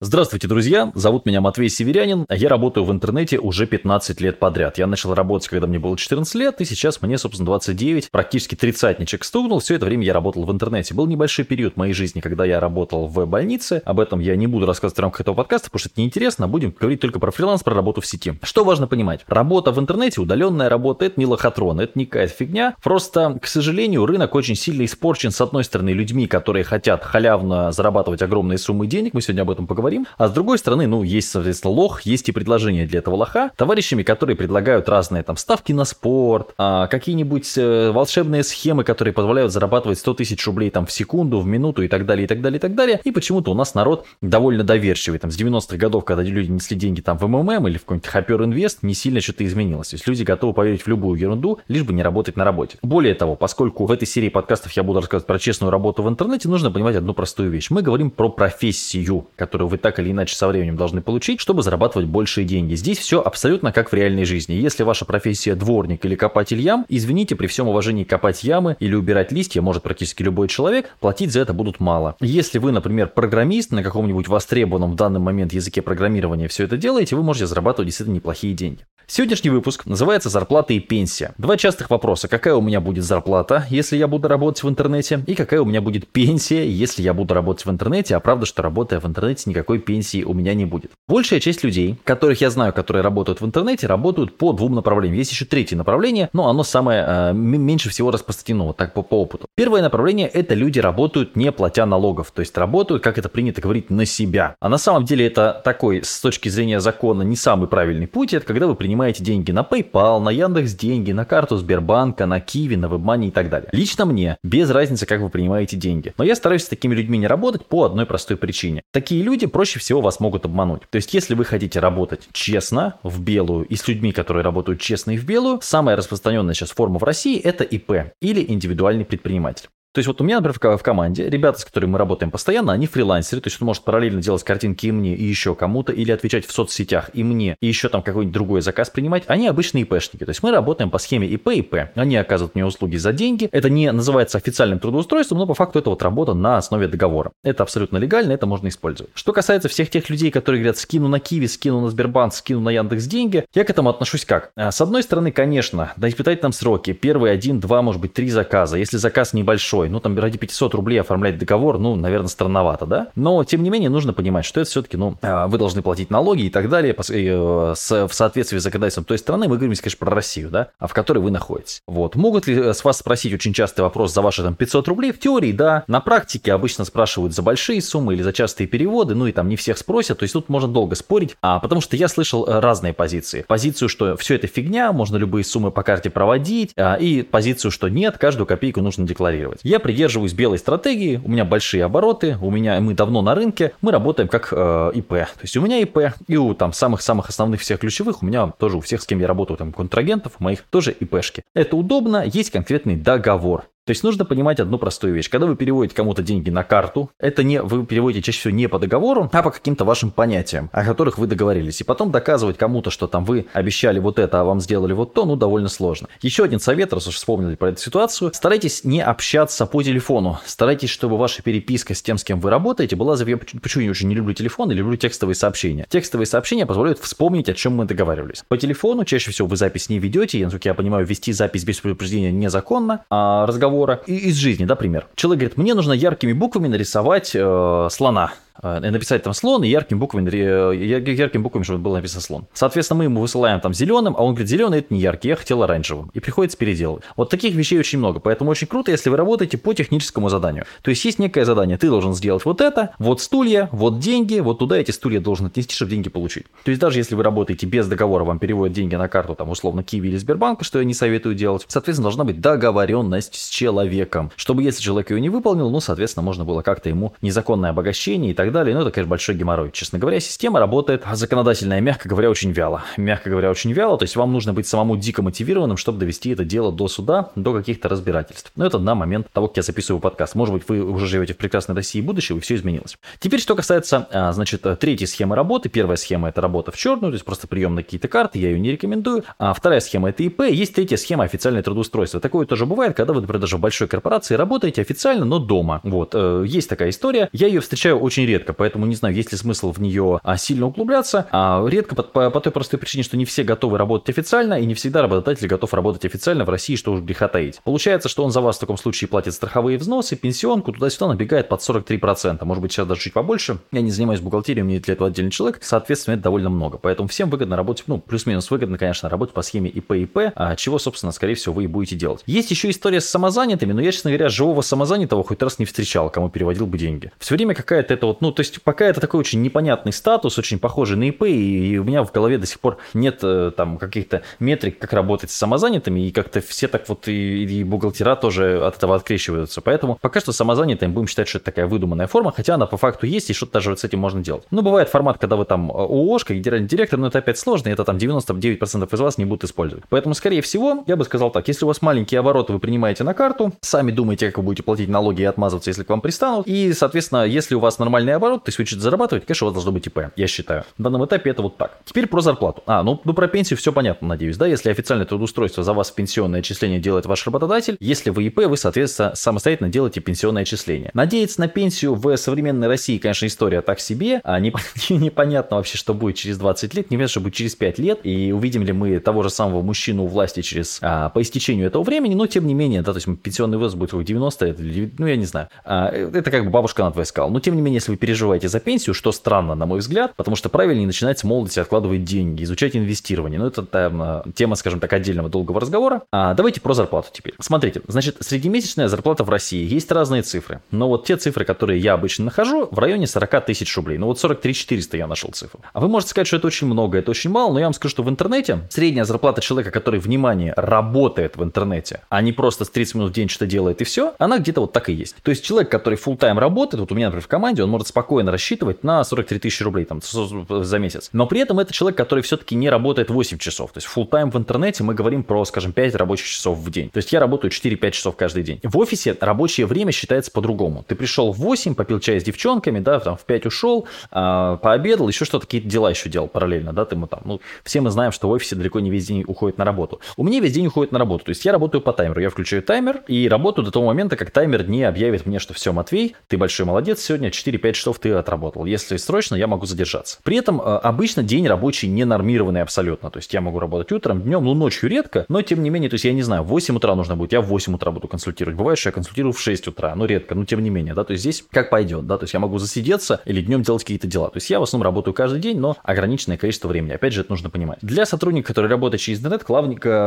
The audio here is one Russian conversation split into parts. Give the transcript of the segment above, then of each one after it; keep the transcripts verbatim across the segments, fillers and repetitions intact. Здравствуйте, друзья! Зовут меня Матвей Северянин. Я работаю в интернете уже пятнадцать лет подряд. Я начал работать, когда мне было четырнадцать лет, и сейчас мне, собственно, двадцать девять. Практически тридцатничек стукнул. Все это время я работал в интернете. Был небольшой период моей жизни, когда я работал в больнице. Об этом я не буду рассказывать в рамках этого подкаста, потому что это неинтересно. Будем говорить только про фриланс, про работу в сети. Что важно понимать? Работа в интернете, удаленная работа, это не лохотрон, это не какая-то фигня. Просто, к сожалению, рынок очень сильно испорчен, с одной стороны, людьми, которые хотят халявно зарабатывать огромные суммы денег. Мы сегодня об этом поговорим. А с другой стороны, ну, есть, соответственно, лох, есть и предложение для этого лоха товарищами, которые предлагают разные там ставки на спорт, какие-нибудь волшебные схемы, которые позволяют зарабатывать сто тысяч рублей там в секунду, в минуту и так далее, и так далее, и так далее. И почему-то у нас народ довольно доверчивый. Там с девяностых годов, когда люди несли деньги там в эм эм эм или в какой-нибудь Хопер инвест, не сильно что-то изменилось. То есть люди готовы поверить в любую ерунду, лишь бы не работать на работе. Более того, поскольку в этой серии подкастов я буду рассказывать про честную работу в интернете, нужно понимать одну простую вещь. Мы говорим про профессию, которую вы так или иначе со временем должны получить, чтобы зарабатывать большие деньги. Здесь все абсолютно как в реальной жизни. Если ваша профессия дворник или копатель ям, извините, при всем уважении, копать ямы или убирать листья может практически любой человек, платить за это будут мало. Если вы, например, программист, на каком-нибудь востребованном в данный момент языке программирования все это делаете, вы можете зарабатывать действительно неплохие деньги. Сегодняшний выпуск называется «Зарплата и пенсия». Два частых вопроса. Какая у меня будет зарплата, если я буду работать в интернете? И какая у меня будет пенсия, если я буду работать в интернете? А правда, что работая в интернете, никакой пенсии у меня не будет. Большая часть людей, которых я знаю, которые работают в интернете, работают по двум направлениям. Есть еще третье направление, но оно самое э, меньше всего распространено, вот так по, по опыту. Первое направление – это люди работают, не платя налогов. То есть работают, как это принято говорить, на себя. А на самом деле это такой, с точки зрения закона, не самый правильный путь. Это когда вы принимаете деньги на PayPal, на Яндекс деньги, на карту Сбербанка, на Kiwi, на WebMoney и так далее. Лично мне без разницы, как вы принимаете деньги. Но я стараюсь с такими людьми не работать по одной простой причине. Такие люди проще всего вас могут обмануть. То есть, если вы хотите работать честно, в белую, и с людьми, которые работают честно и в белую, самая распространенная сейчас форма в России – это ИП или индивидуальный предприниматель. То есть вот у меня, например, в команде ребята, с которыми мы работаем постоянно, они фрилансеры, то есть он может параллельно делать картинки и мне, и еще кому-то, или отвечать в соцсетях и мне, и еще там какой-нибудь другой заказ принимать. Они обычные ИПшники, то есть мы работаем по схеме ИП-ИП. Они оказывают мне услуги за деньги, это не называется официальным трудоустройством, но по факту это вот работа на основе договора. Это абсолютно легально, это можно использовать. Что касается всех тех людей, которые говорят, скину на Kiwi, скину на Сбербанк, скину на Яндекс деньги, я к этому отношусь как? С одной стороны, конечно, да испытать нам сроки, первые один, два, может быть, три заказа, если заказ небольшой, ну там ради пятисот рублей оформлять договор, ну, наверное, странновато, да? Но, тем не менее, нужно понимать, что это все-таки, ну, вы должны платить налоги и так далее в соответствии с законодательством той страны. Мы говорим, конечно, про Россию, да, а в которой вы находитесь. Вот. Могут ли с вас спросить очень частый вопрос за ваши там пятьсот рублей? В теории, да. На практике обычно спрашивают за большие суммы или за частые переводы, ну и там не всех спросят, то есть тут можно долго спорить, а потому что я слышал разные позиции. Позицию, что все это фигня, можно любые суммы по карте проводить, и позицию, что нет, каждую копейку нужно декларировать. Я придерживаюсь белой стратегии, у меня большие обороты, у меня мы давно на рынке, мы работаем как э, ИП. То есть у меня ИП, и у там самых-самых основных всех ключевых, у меня тоже у всех, с кем я работаю, там контрагентов, у моих тоже ИПшки. Это удобно, есть конкретный договор. То есть нужно понимать одну простую вещь. Когда вы переводите кому-то деньги на карту, это не вы переводите чаще всего не по договору, а по каким-то вашим понятиям, о которых вы договорились. И потом доказывать кому-то, что там вы обещали вот это, а вам сделали вот то, ну, довольно сложно. Еще один совет, раз уж вспомнили про эту ситуацию, старайтесь не общаться по телефону. Старайтесь, чтобы ваша переписка с тем, с кем вы работаете, была... Я почему я очень не люблю телефон, я люблю текстовые сообщения. Текстовые сообщения позволяют вспомнить, о чем мы договаривались. По телефону чаще всего вы запись не ведете, и, насколько я понимаю, вести запись без предупреждения незаконно, а разговор И из жизни, да, пример. Человек говорит, мне нужно яркими буквами нарисовать э, слона. Написать там слон и яркими буквами, яркими буквами, чтобы было написано слон. Соответственно, мы ему высылаем там зеленым, а он говорит, зеленый это не яркий, я хотел оранжевым. И приходится переделывать. Вот таких вещей очень много, поэтому очень круто, если вы работаете по техническому заданию. То есть есть некое задание, ты должен сделать вот это, вот стулья, вот деньги, вот туда эти стулья должен отнести, чтобы деньги получить. То есть даже если вы работаете без договора, вам переводят деньги на карту, там условно Kiwi или Сбербанка, что я не советую делать, соответственно, должна быть договоренность с человеком, чтобы если человек ее не выполнил, ну, соответственно, можно было как-то ему незаконное обогащение и так далее, но это, конечно, большой геморрой. Честно говоря, система работает законодательная, мягко говоря, очень вяло. Мягко говоря, очень вяло, то есть вам нужно быть самому дико мотивированным, чтобы довести это дело до суда, до каких-то разбирательств. Но это на момент того, как я записываю подкаст. Может быть, вы уже живете в прекрасной России будущего, и все изменилось. Теперь, что касается, значит, третьей схемы работы. Первая схема – это работа в черную, то есть просто прием на какие-то карты, я ее не рекомендую. А вторая схема – это ИП, есть третья схема – официальное трудоустройство. Такое тоже бывает, когда вы, например, даже в большой корпорации работаете официально, но дома. Вот, есть такая история, я ее встречаю очень редко. редко, поэтому не знаю, есть ли смысл в нее сильно углубляться. Редко по, по той простой причине, что не все готовы работать официально, и не всегда работодатель готов работать официально в России, что уж греха таить. Получается, что он за вас в таком случае платит страховые взносы, пенсионку, туда-сюда набегает под сорок три процента, может быть, сейчас даже чуть побольше. Я не занимаюсь бухгалтерией, мне для этого отдельный человек, соответственно, это довольно много, поэтому всем выгодно работать, ну, плюс-минус выгодно, конечно, работать по схеме И П И П, чего, собственно, скорее всего, вы и будете делать. Есть еще история с самозанятыми, но я, честно говоря, живого самозанятого хоть раз не встречал, кому переводил бы деньги. Все время какая-то это вот, ну, то есть пока это такой очень непонятный статус, очень похожий на И П, и у меня в голове до сих пор нет там каких-то метрик, как работать с самозанятыми, и как-то все так вот и, и бухгалтера тоже от этого открещиваются. Поэтому пока что самозанятым будем считать, что это такая выдуманная форма, хотя она по факту есть, и что-то даже вот с этим можно делать. Ну, бывает формат, когда вы там ООшка, генеральный директор, но это опять сложно, и это там девяносто девять процентов из вас не будут использовать. Поэтому, скорее всего, я бы сказал так, если у вас маленькие обороты, вы принимаете на карту, сами думаете, как вы будете платить налоги и отмазываться, если к вам пристанут, и, соответственно, если у вас нормальный оборот, то есть вы что-то зарабатываете, конечно, у вас должно быть И П, я считаю. На данном этапе это вот так. Теперь про зарплату. А, ну, ну про пенсию все понятно, надеюсь, да? Если официальное трудоустройство за вас пенсионное отчисление делает ваш работодатель, если вы И П, вы, соответственно, самостоятельно делаете пенсионное отчисление. Надеяться на пенсию в современной России, конечно, история так себе, а не, непонятно вообще, что будет через двадцать лет, непонятно, что будет через пять лет, и увидим ли мы того же самого мужчину у власти через, а, по истечению этого времени, но тем не менее, да, то есть пенсионный возраст будет девяносто, ну, я не знаю, а, это как бы бабушка на твоей сказала, но тем не менее, если вы переживаете за пенсию, что странно, на мой взгляд, потому что правильнее начинать с молодости откладывать деньги, изучать инвестирование, но это там, тема, скажем так, отдельного долгого разговора. А, давайте про зарплату теперь. Смотрите, значит, среднемесячная зарплата в России, есть разные цифры, но вот те цифры, которые я обычно нахожу, в районе сорок тысяч рублей, ну вот сорок три тысячи четыреста я нашел цифру. А вы можете сказать, что это очень много, это очень мало, но я вам скажу, что в интернете средняя зарплата человека, который, внимание, работает в интернете, а не просто с тридцать минут в день что-то делает и все, она где-то вот так и есть. То есть человек, который фулл-тайм работает, вот у меня, например, в команде, он может спокойно рассчитывать на сорок три тысячи рублей там, за месяц. Но при этом это человек, который все-таки не работает восемь часов. То есть фулл-тайм в интернете мы говорим про, скажем, пять рабочих часов в день. То есть я работаю четыре-пять часов каждый день. В офисе рабочее время считается по-другому. Ты пришел в восемь, попил чай с девчонками, да, там в пять ушел, э, пообедал, еще что-то, какие-то дела еще делал параллельно, да, ты ему там, ну, все мы знаем, что в офисе далеко не весь день уходит на работу. У меня весь день уходит на работу, то есть я работаю по таймеру, я включаю таймер и работаю до того момента, как таймер не объявит мне, что все, Матвей, ты большой молодец, сегодня четыре-пять часов ты отработал, если срочно, я могу задержаться. При этом э, обычно день рабочий не нормированный абсолютно, то есть я могу работать утром, днем, ну, ночью редко, но тем не менее, то есть я не знаю, в восемь утра нужно будет, я в восемь утра буду консультировать, бывает, что я консультирую в шесть утра, но редко, но тем не менее, да, то есть здесь как пойдет, да, то есть я могу засидеться или днем делать какие-то дела. То есть я в основном работаю каждый день, но ограниченное количество времени. Опять же, это нужно понимать. Для сотрудника, который работает через интернет,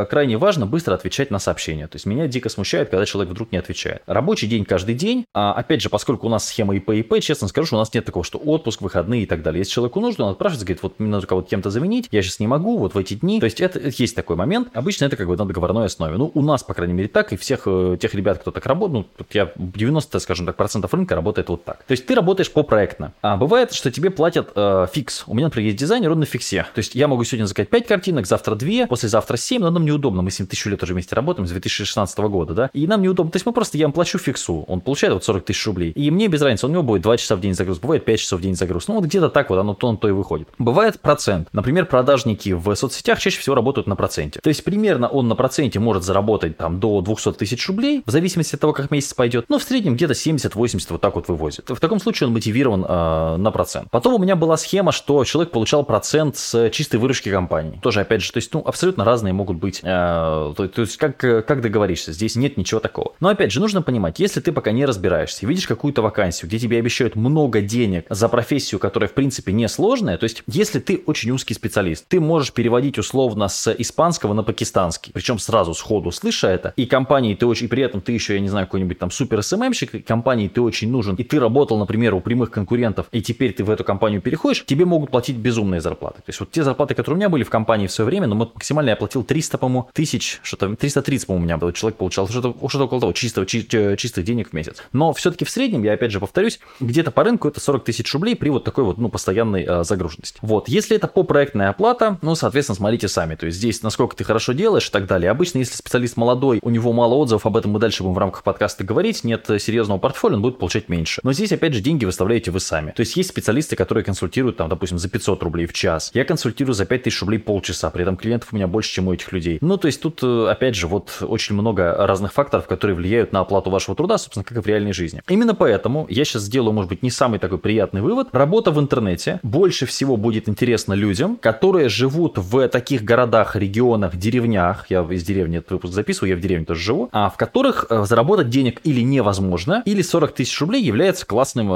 крайне важно быстро отвечать на сообщения. То есть меня дико смущает, когда человек вдруг не отвечает. Рабочий день каждый день. А опять же, поскольку у нас схема И П И П, честно скажу, что у нас нет такого, что отпуск, выходные и так далее. Если человеку нужно, он отпрашивается, говорит, вот мне надо кого-то кем-то заменить, я сейчас не могу, вот в эти дни. То есть это есть такой момент. Обычно это как бы на договорной основе. Ну, у нас, по крайней мере, так, и всех тех ребят, кто так работает, ну, я девяносто, скажем так, процентов рынка работает вот так. То есть ты работаешь попроектно. А бывает, что тебе платят э, фикс. У меня, например, есть дизайнер, он на фиксе. То есть я могу сегодня заказать пять картинок, завтра две, послезавтра семь, но нам неудобно. Мы с ним тысячу лет уже вместе работаем, с две тысячи шестнадцатого года, да, и нам неудобно. То есть мы просто, я им плачу фиксу, он получает вот сорок тысяч рублей, и мне без разницы, у него будет два часа в день загруз, бывает пять часов в день загруз. Ну вот где-то так вот оно то, он то и выходит. Бывает процент. Например, продажники в соцсетях чаще всего работают на проценте. То есть примерно он на проценте может заработать там до двести тысяч рублей, в зависимости от того, как месяц пойдет, но в среднем где-то семьдесят-восемьдесят вот так вот вывозит. В таком случае он мотивирован э, на процент. Потом у меня была схема, что человек получал процент с чистой выручки компании. Тоже, опять же, то есть, ну, абсолютно разные могут быть. Э, то, то есть, как, как договоришься, здесь нет ничего такого. Но, опять же, нужно понимать, если ты пока не разбираешься, видишь какую-то вакансию, где тебе обещают много денег за профессию, которая, в принципе, не сложная, то есть, если ты очень узкий специалист, ты можешь переводить условно с испанского на пакистанский, причем сразу сходу слыша это, и компании ты очень, и при этом ты еще, я не знаю, какой-нибудь там супер СММщик, компании ты очень нужен, и ты работал, например, у прямых конкурентов, и теперь ты в эту компанию переходишь, тебе могут платить безумные зарплаты. То есть вот те зарплаты, которые у меня были в компании в свое время, ну вот максимально я платил триста, по-моему, тысяч, что-то триста тридцать, по-моему, у меня был человек получал что-то, что-то около того, чистого, чи, чистых денег в месяц. Но все-таки в среднем, я опять же повторюсь, где-то по рынку это сорок тысяч рублей при вот такой вот, ну, постоянной э, загруженности. Вот, если это попроектная оплата, ну, соответственно, смотрите сами, то есть здесь насколько ты хорошо делаешь и так далее. Обычно, если специалист молодой, у него мало отзывов, об этом мы дальше будем в рамках подкаста говорить, нет серьезного портфолио, он будет получать меньше. Но здесь, опять же, деньги выставляете вы сами. То есть есть специалисты, которые консультируют, там, допустим, за пятьсот рублей в час. Я консультирую за пять тысяч рублей полчаса, при этом клиентов у меня больше, чем у этих людей. Ну, то есть тут, опять же, вот очень много разных факторов, которые влияют на оплату вашего труда, собственно, как и в реальной жизни. Именно поэтому я сейчас сделаю, может быть, не самый самый такой приятный вывод. Работа в интернете больше всего будет интересна людям, которые живут в таких городах, регионах, деревнях. Я из деревни этот выпуск записываю, я в деревне тоже живу. А в которых заработать денег или невозможно, или сорок тысяч рублей является классным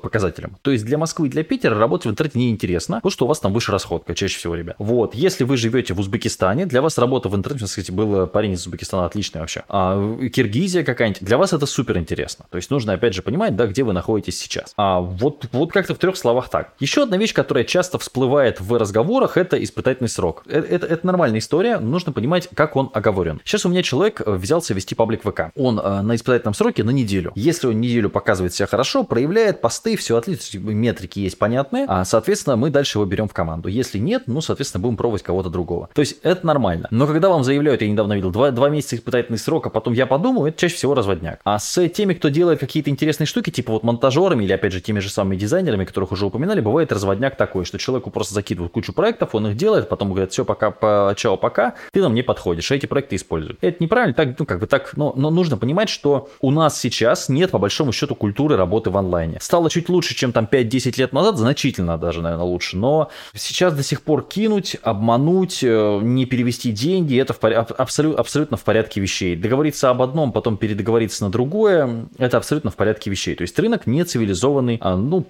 показателем. То есть для Москвы и для Питера работать в интернете неинтересно, потому что у вас там выше расходка чаще всего, ребят. Вот. Если вы живете в Узбекистане, для вас работа в интернете, кстати, был парень из Узбекистана отличный вообще. А Киргизия какая-нибудь. Для вас это супер интересно. То есть нужно опять же понимать, да, где вы находитесь сейчас. А вот, вот как-то в трех словах так. Еще одна вещь, которая часто всплывает в разговорах, это испытательный срок. Это, это, это нормальная история, нужно понимать, как он оговорен. Сейчас у меня человек взялся вести паблик вэ ка. Он э, на испытательном сроке на неделю. Если он неделю показывает себя хорошо, проявляет посты, все отлично, метрики есть понятные, а, соответственно, мы дальше его берем в команду. Если нет, ну, соответственно, будем пробовать кого-то другого. То есть это нормально. Но когда вам заявляют, я недавно видел, два месяца испытательный срок, а потом я подумаю, это чаще всего разводняк. А с теми, кто делает какие-то интересные штуки, типа вот монтажерами или, опять же, теми же самыми дизайнерами, которых уже упоминали, бывает разводняк такой, что человеку просто закидывают кучу проектов, он их делает, потом говорят, все, пока, по, чао, пока, ты нам не подходишь, эти проекты используют. Это неправильно, так, ну, как бы так, но, но нужно понимать, что у нас сейчас нет, по большому счету, культуры работы в онлайне. Стало чуть лучше, чем там пять-десять лет назад, значительно даже, наверное, лучше, но сейчас до сих пор кинуть, обмануть, не перевести деньги, это в пор... абсолютно, абсолютно в порядке вещей. Договориться об одном, потом передоговориться на другое, это абсолютно в порядке вещей. То есть рынок не цивилизованный, ну,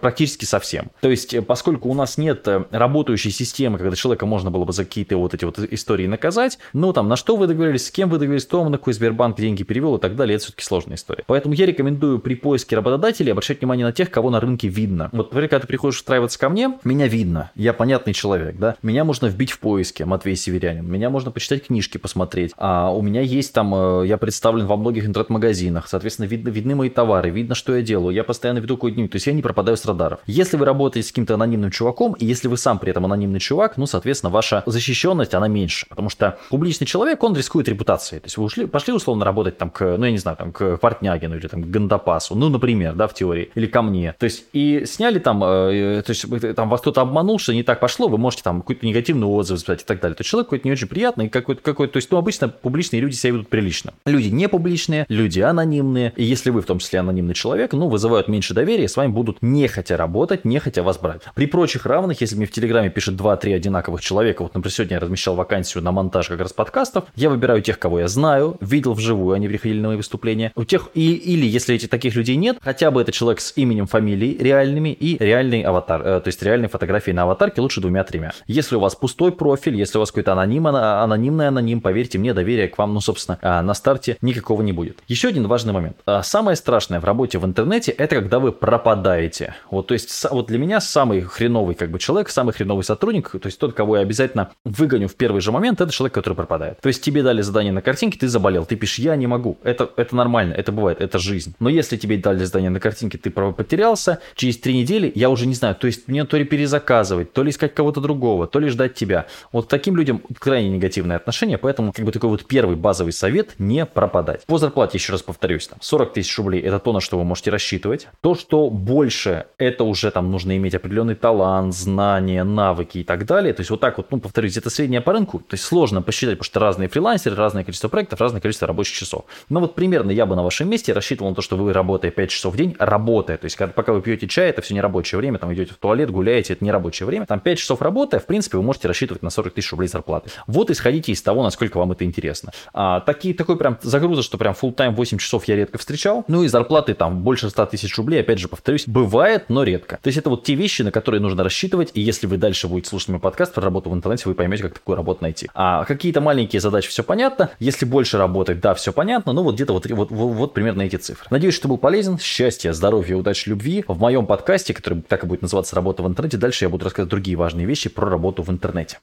практически совсем. То есть, поскольку у нас нет работающей системы, когда человека можно было бы за какие-то вот эти вот истории наказать, ну, там, на что вы договорились, с кем вы договорились, кто вам на какой Сбербанк деньги перевел и так далее, это все-таки сложная история. Поэтому я рекомендую при поиске работодателей обращать внимание на тех, кого на рынке видно. Вот, например, когда ты приходишь встраиваться ко мне, меня видно, я понятный человек, да, меня можно вбить в поиске, Матвей Северянин, меня можно почитать книжки, посмотреть, а у меня есть там, я представлен во многих интернет-магазинах, соответственно, видно, видны мои товары, видно, что я делаю, я постоянно веду какой-то дневник, то есть я не пропадаю с радаров. Если вы работаете с каким-то анонимным чуваком, и если вы сам при этом анонимный чувак, ну, соответственно, ваша защищенность, она меньше, потому что публичный человек, он рискует репутацией, то есть вы ушли, пошли условно работать там к, ну, я не знаю, там к Портнягину или там к Гандапасу, ну, например, да, в теории, или ко мне, то есть и сняли там, э, то есть там вас кто-то обманул, что не так пошло, вы можете там какой-то негативный отзыв записать и так далее, то есть человек какой-то не очень приятный, какой-то, какой-то, то есть, ну, обычно публичные люди себя ведут прилично, люди не публичные, люди анонимные, и если вы в том числе анонимный человек, ну, вызывают меньше доверия, с вами будут нехотя работать, нехотя вас брать. При прочих равных, если мне в Телеграме пишет два-три одинаковых человека, вот, например, сегодня я размещал вакансию на монтаж как раз подкастов, я выбираю тех, кого я знаю, видел вживую, они приходили на мои выступления, у тех, и, или, если этих таких людей нет, хотя бы это человек с именем, фамилией реальными и реальный аватар, э, то есть реальной фотографией на аватарке, лучше двумя-тремя. Если у вас пустой профиль, если у вас какой-то аноним, анонимный аноним, поверьте мне, доверия к вам, ну, собственно, на старте никакого не будет. Еще один важный момент. Самое страшное в работе в интернете, это когда вы пропадаете. Вот, то есть, вот для меня самый хреновый как бы человек, самый хреновый сотрудник, то есть тот, кого я обязательно выгоню в первый же момент, это человек, который пропадает. То есть тебе дали задание на картинке, ты заболел, ты пишешь, я не могу. Это, это нормально, это бывает, это жизнь. Но если тебе дали задание на картинке, ты потерялся, через три недели, я уже не знаю, то есть мне то ли перезаказывать, то ли искать кого-то другого, то ли ждать тебя. Вот к таким людям крайне негативное отношение, поэтому как бы такой вот первый базовый совет – не пропадать. По зарплате, еще раз повторюсь, там сорок тысяч рублей – это то, на что вы можете рассчитывать. То, что больше, это уже там нужно иметь определенный талант, знания, навыки и так далее. То есть вот так вот, ну, повторюсь, это среднее по рынку. То есть сложно посчитать, потому что разные фрилансеры, разное количество проектов, разное количество рабочих часов. Но вот примерно я бы на вашем месте рассчитывал на то, что вы работаете пять часов в день, работая. То есть когда, пока вы пьете чай, это все не рабочее время, там идете в туалет, гуляете, это не рабочее время. Там пять часов работая, в принципе, вы можете рассчитывать на сорок тысяч рублей зарплаты. Вот исходите из того, насколько вам это интересно. А, такие, такой прям загруза, что прям фулл-тайм восемь часов я редко встречал. Ну и зарплаты там больше ста тысяч рублей, опять же, повторюсь, бывает, но редко. То есть это вот те вещи, на которые нужно рассчитывать, и если вы дальше будете слушать мой подкаст про работу в интернете, вы поймете, как такую работу найти. А какие-то маленькие задачи, все понятно. Если больше работать, да, все понятно, но вот где-то вот, вот, вот, вот примерно эти цифры. Надеюсь, что был полезен. Счастья, здоровья, удачи, любви. В моем подкасте, который так и будет называться «Работа в интернете», дальше я буду рассказывать другие важные вещи про работу в интернете.